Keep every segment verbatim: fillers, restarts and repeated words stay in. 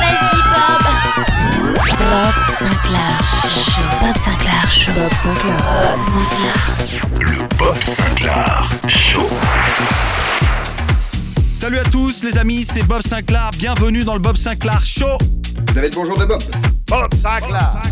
Vas-y, Bob. Bob Sinclar Show. Bob Sinclar Show. Bob Sinclar. Le Bob Sinclar Show. Salut à tous, les amis, c'est Bob Sinclar. Bienvenue dans le Bob Sinclar Show. Vous avez le bonjour de Bob. Bob Sinclar.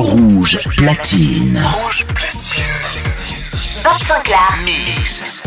Rouge Platine. Rouge Platine. Bob Sinclar Mix.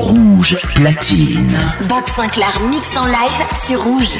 Rouge Platine. Bob Sinclar mixe en live sur Rouge.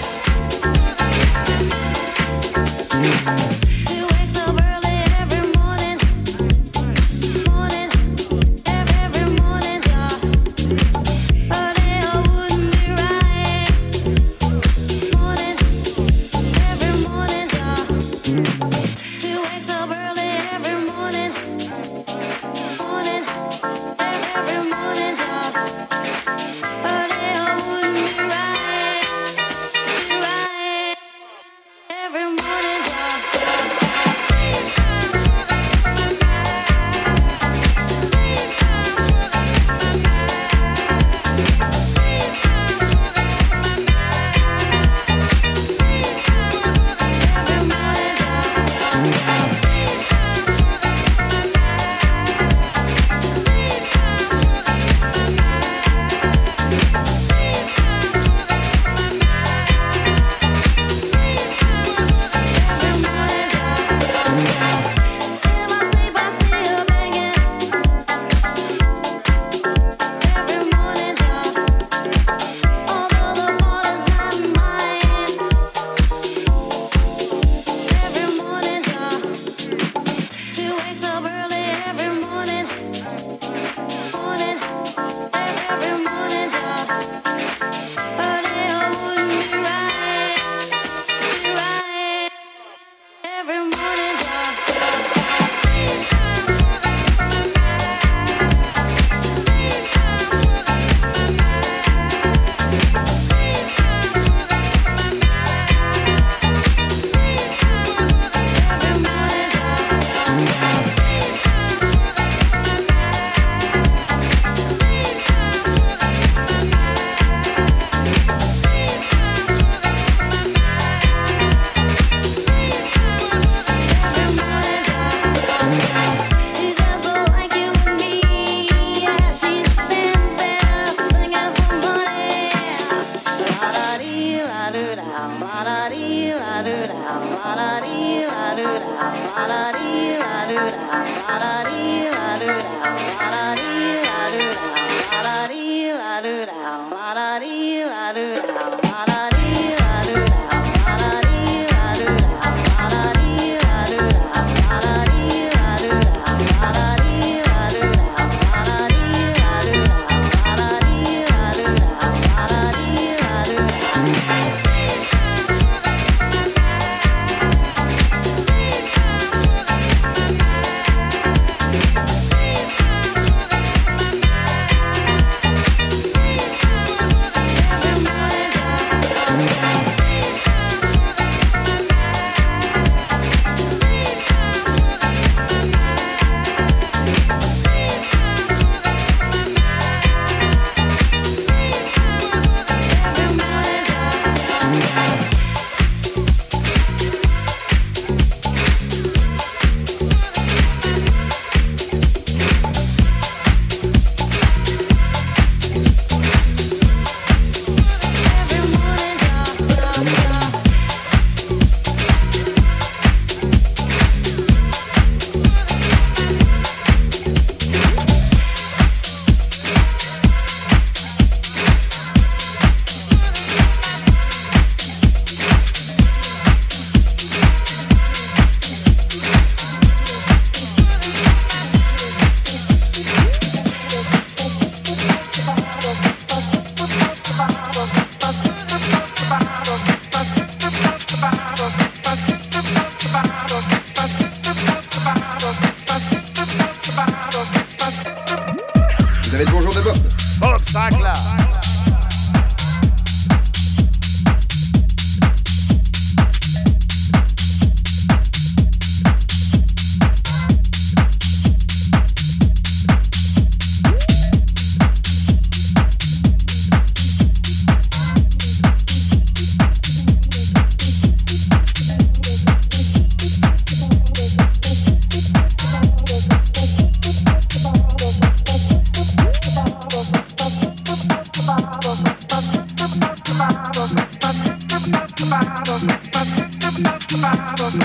Not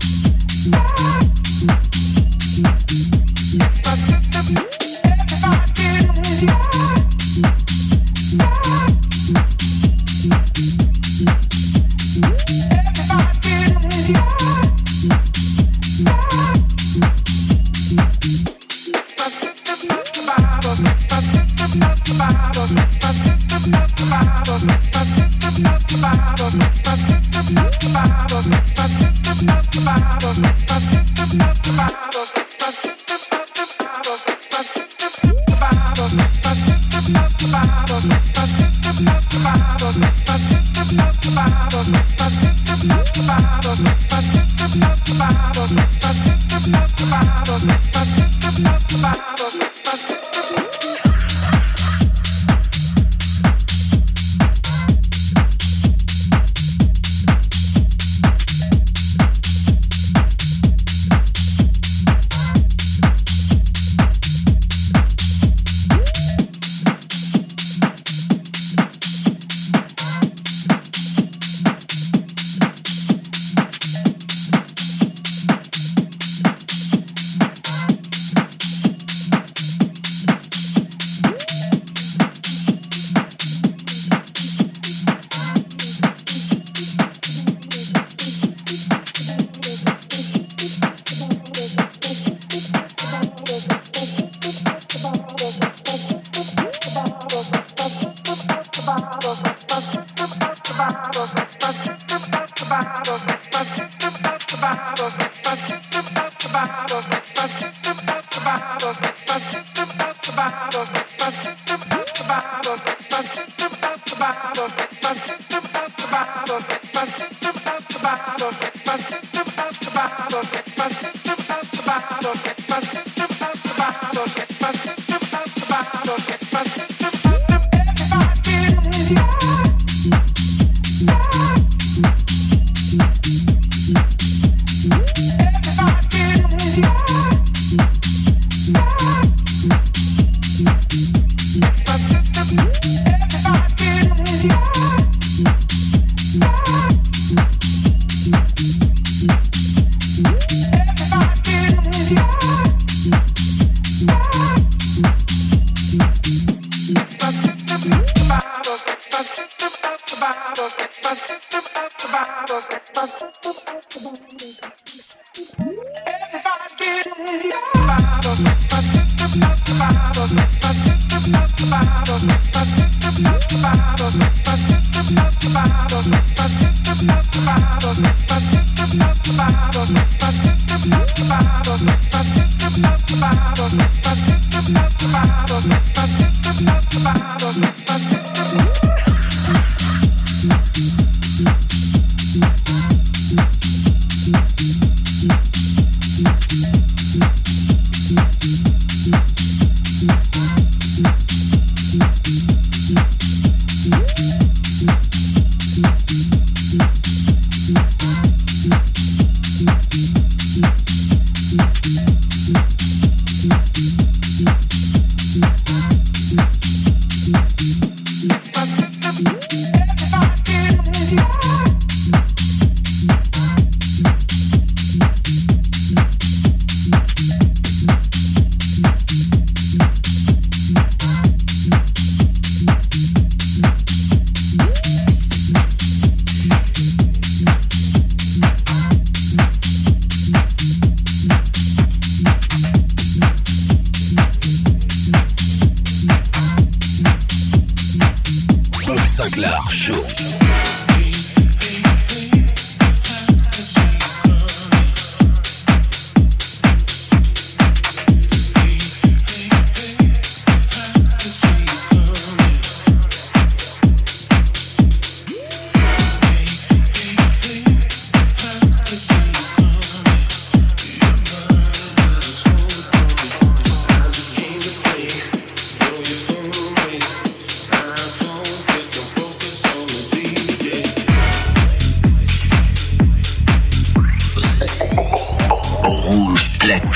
Rouge Platine.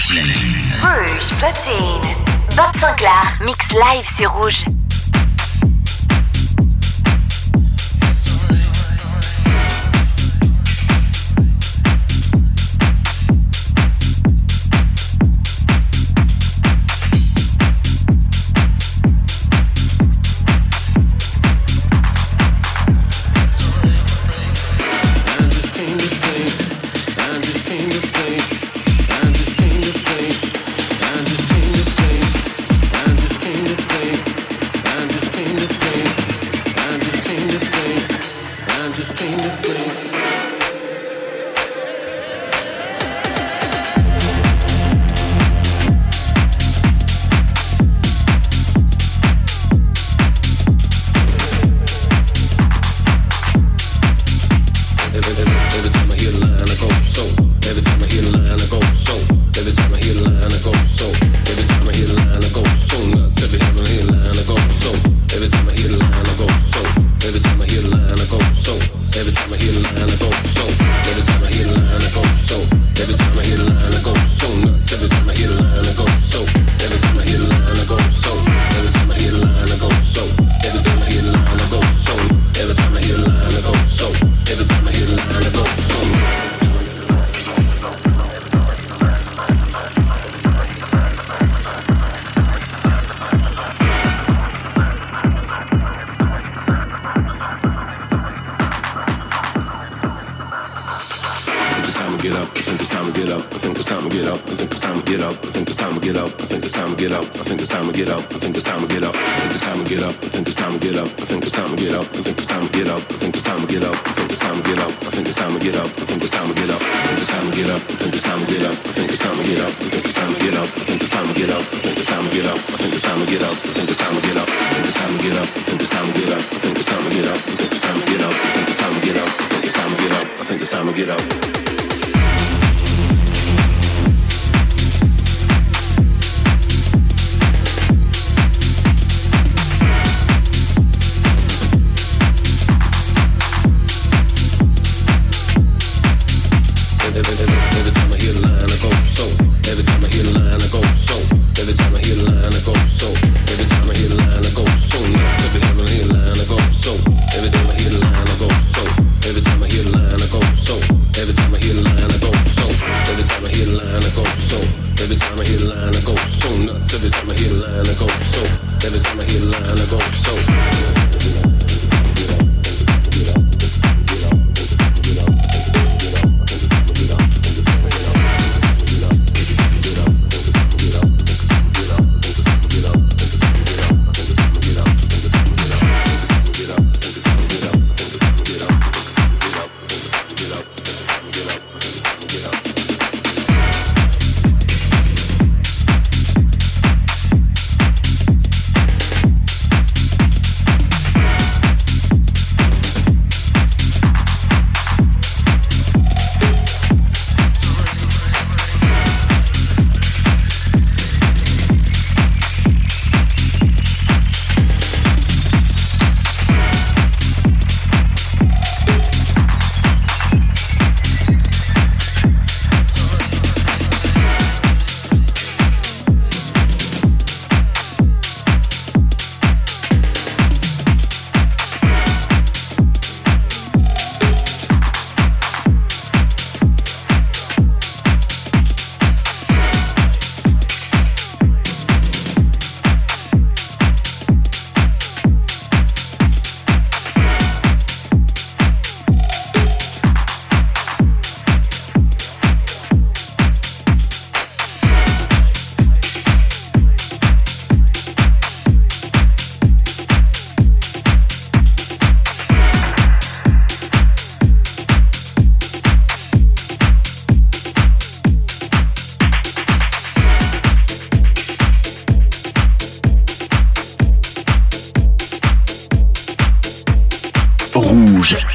Rouge Platine. Bob Sinclar, mix live sur Rouge.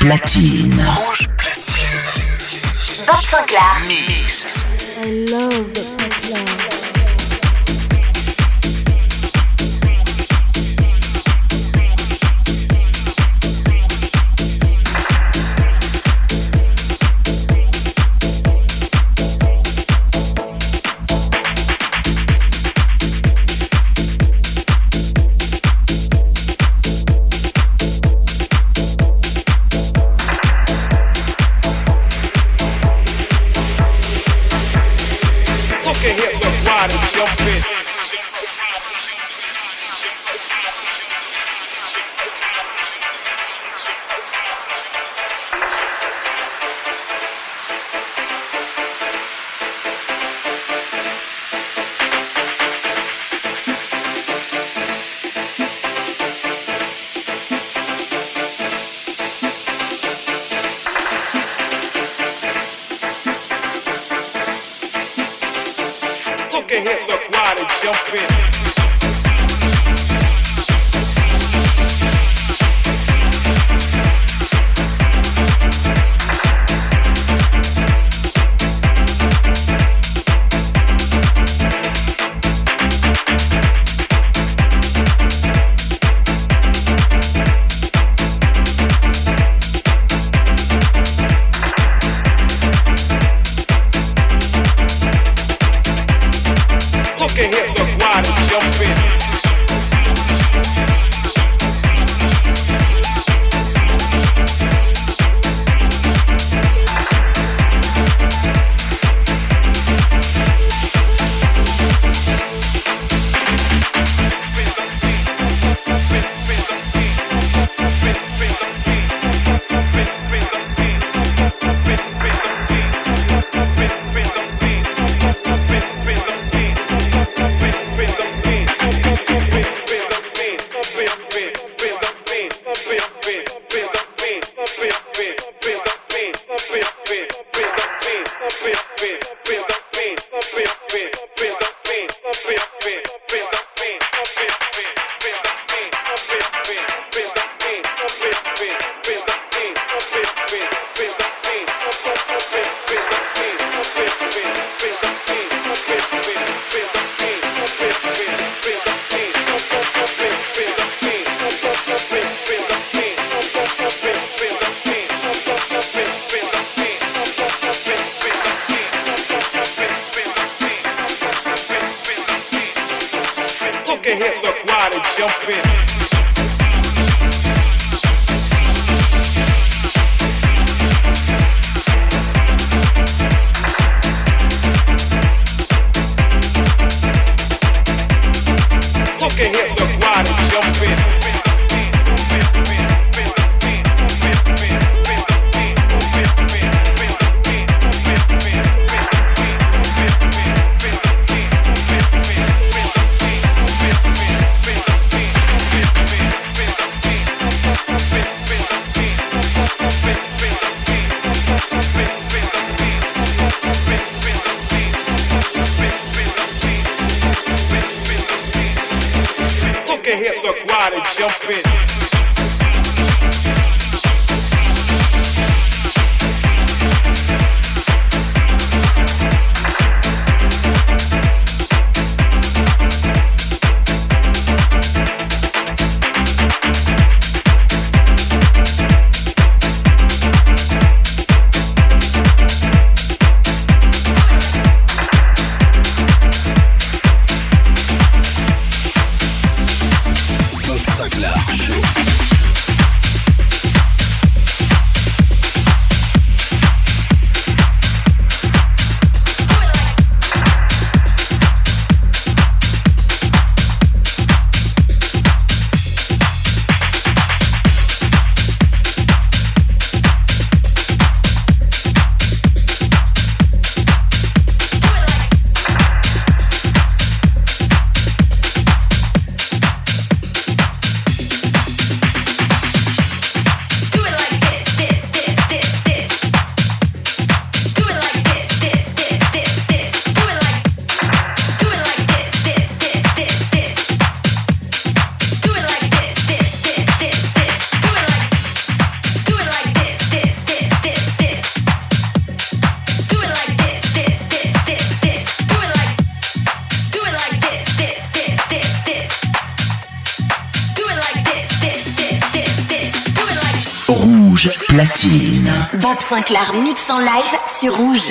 Platine. Rouge Platine. Bob Sinclar. Mix. I love Bob Sinclar. jump in. Rouge Platine. Bob Sinclar mixe en live sur Rouge.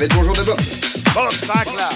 J'avais le bonjour de Bob. Bob Sinclar.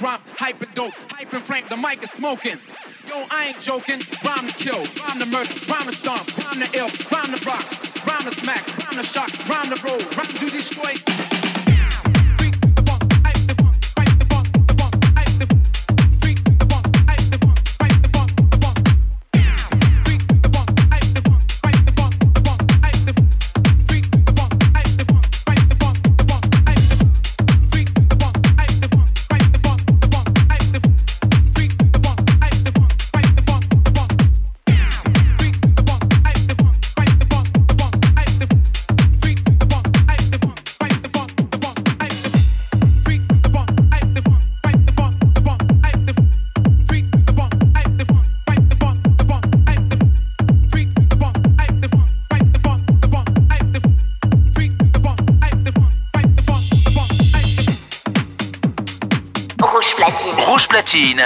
Rhyme, hype and dope, hype and flame, the mic is smoking. Yo, I ain't joking. Rhyme to kill, rhyme to murder, rhyme to stomp, rhyme to ill, rhyme to rock, rhyme to smack, rhyme to shock, rhyme to roll, rhyme to destroy.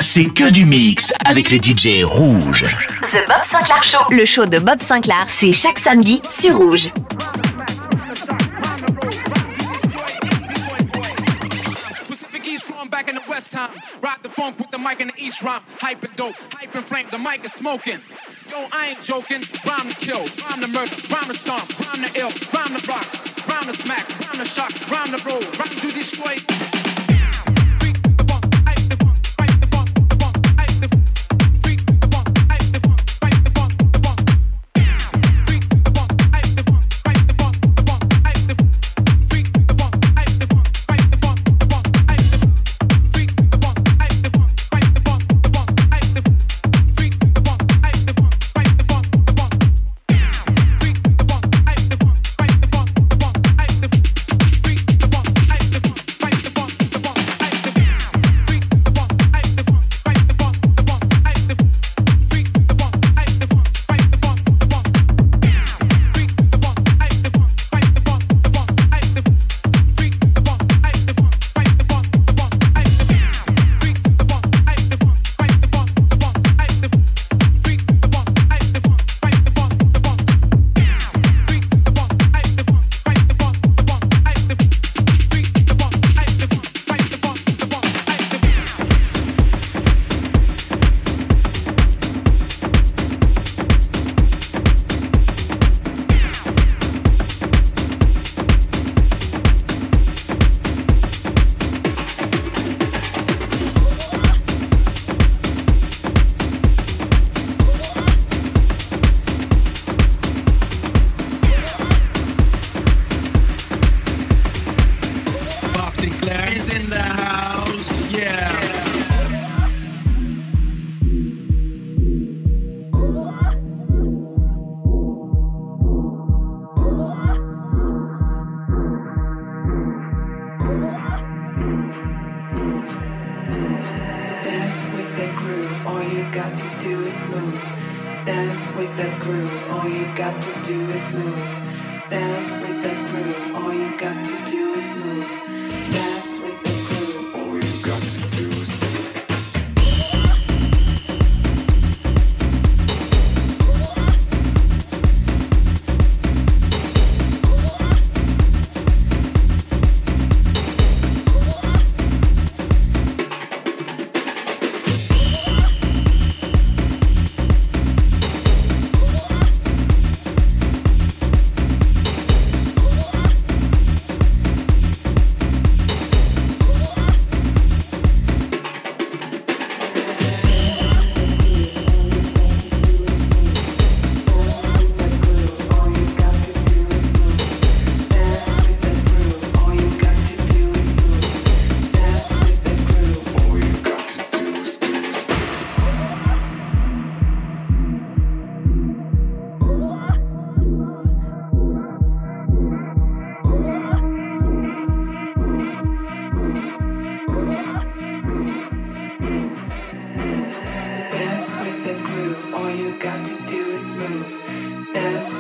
C'est que du mix avec les D J Rouge. The Bob Sinclar Show. Le show de Bob Sinclar, c'est chaque samedi sur Rouge. Pacific East from back in the West time. Rock the funk with the mic in the East rhyme. Hype and dope, hype and flame, the mic is smoking. Yo, I ain't joking. Rhyme to kill, rhyme to murder, rhyme to stomp, rhyme to ill, rhyme to rock, rhyme to smack, rhyme to shock, rhyme to roll, rhyme to destroy.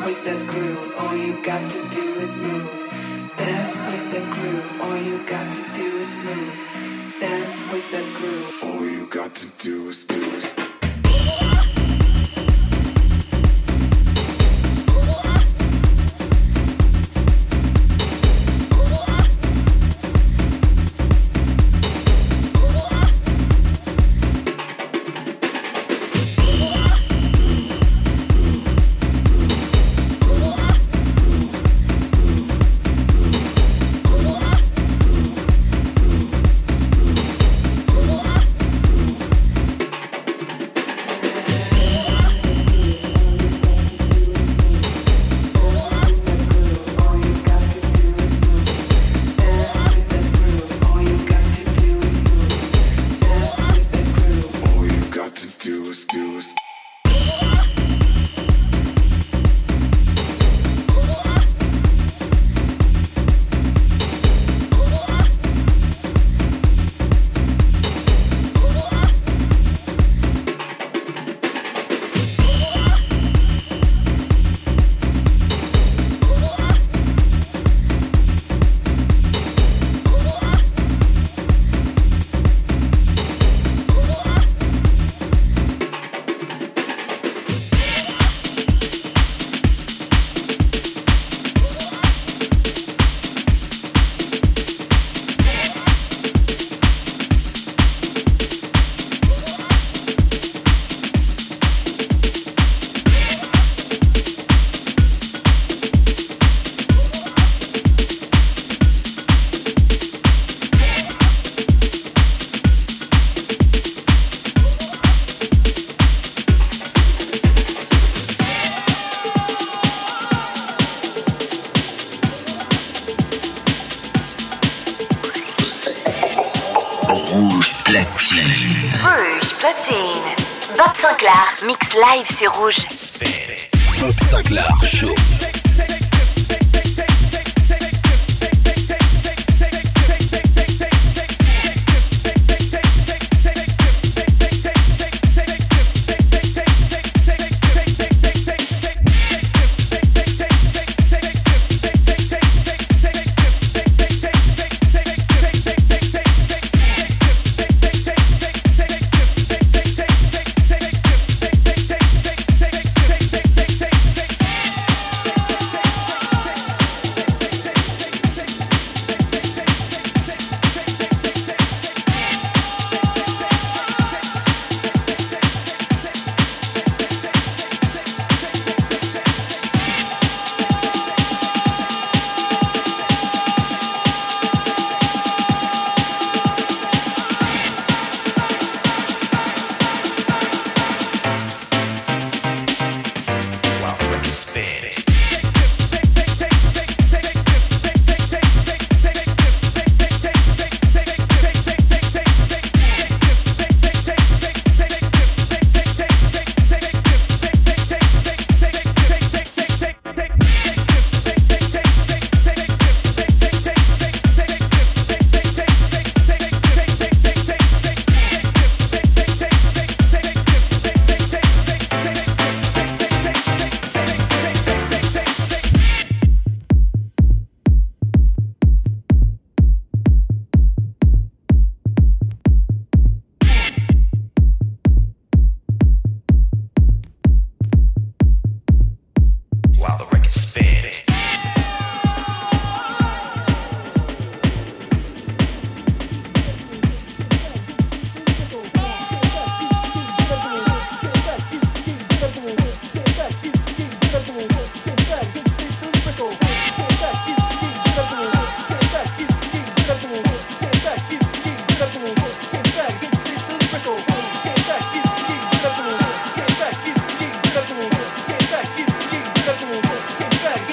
with that groove, all you got to do is move. Dance with that groove, all you got to do is move. Dance with that groove, all you got to do is do is Rouge Platine. Bob Sinclar mix live sur Rouge. Bob Sinclar Show. Get back.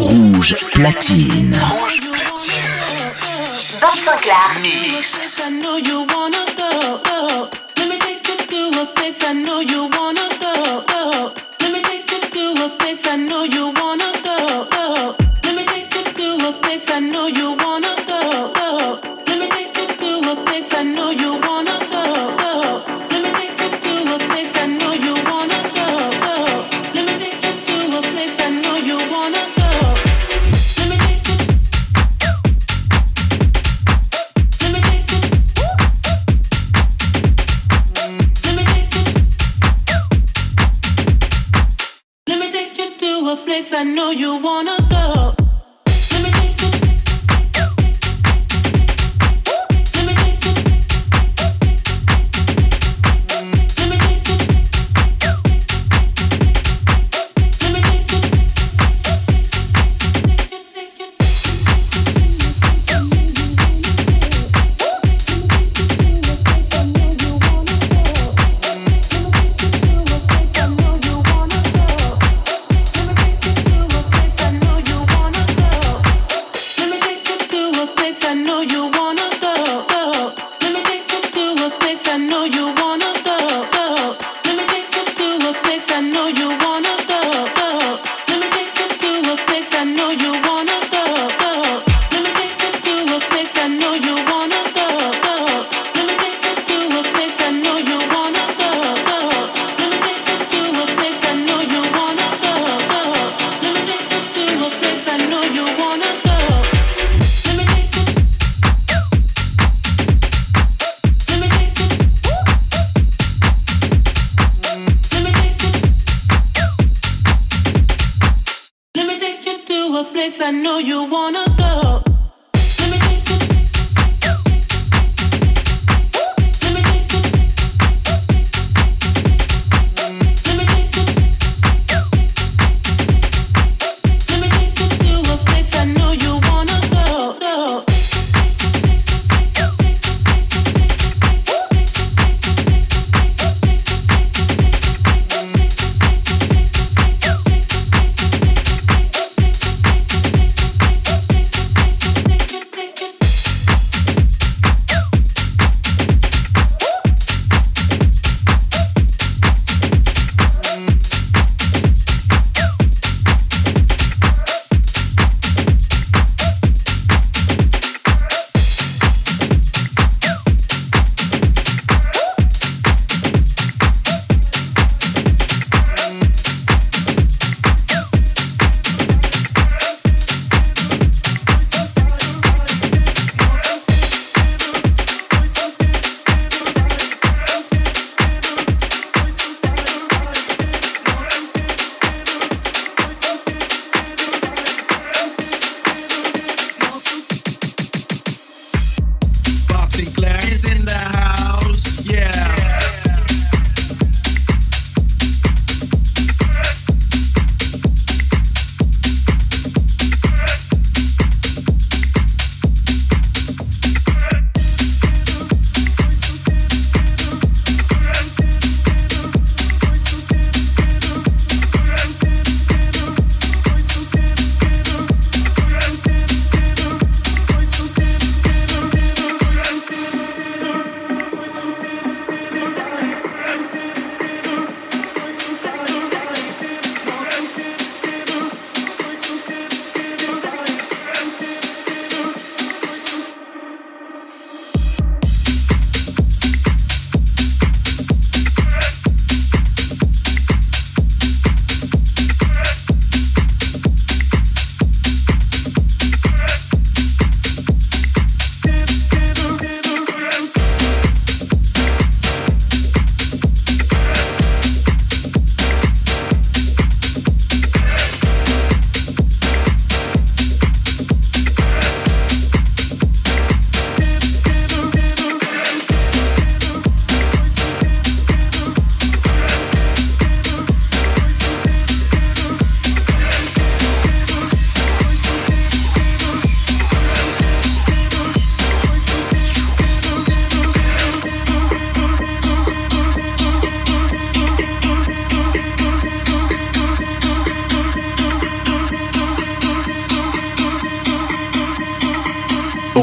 Rouge Platine. Rouge Platine. Bob Sinclar Mix. I know you wanna go, go. Let me take you to a place I know you wanna go, go. Let me take you to a place I know you wanna go, go. Let me take you to a place I know you wanna go, go. Let me take you to a place I know you wanna go, go. Let me take you to a place I know you wanna go, go. Let me take you to a place I know you wanna go. I know you wanna go. Let me take you. Let me take you. Let me take you. Let me take you.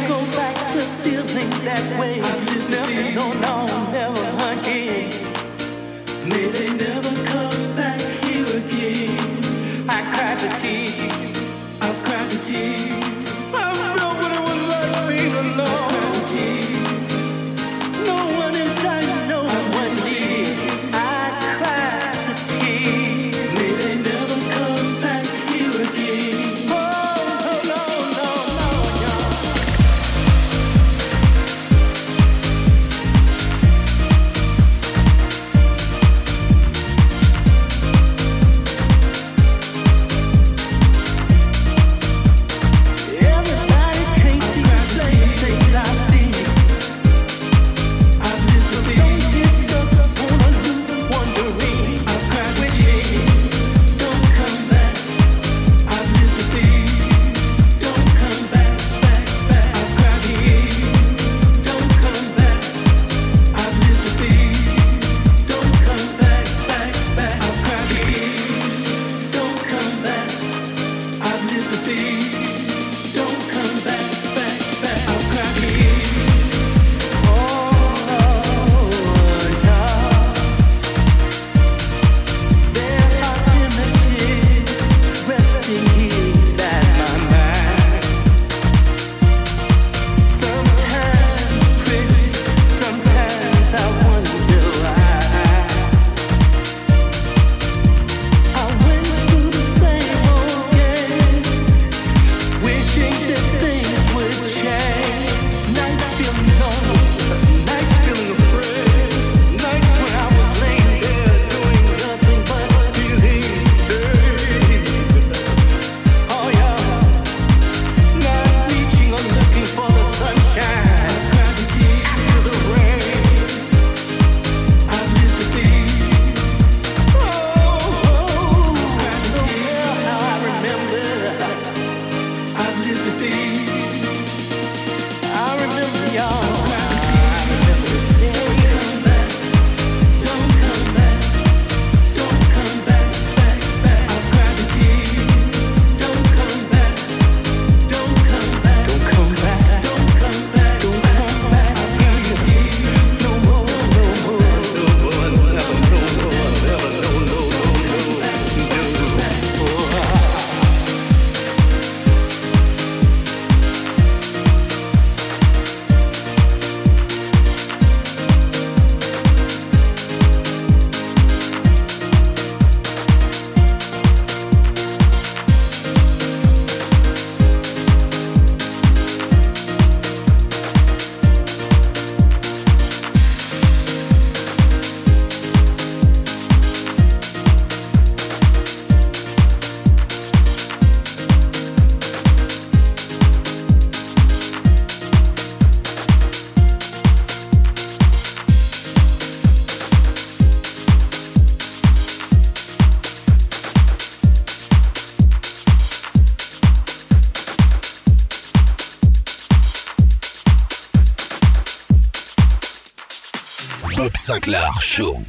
Bob Sinclar Show.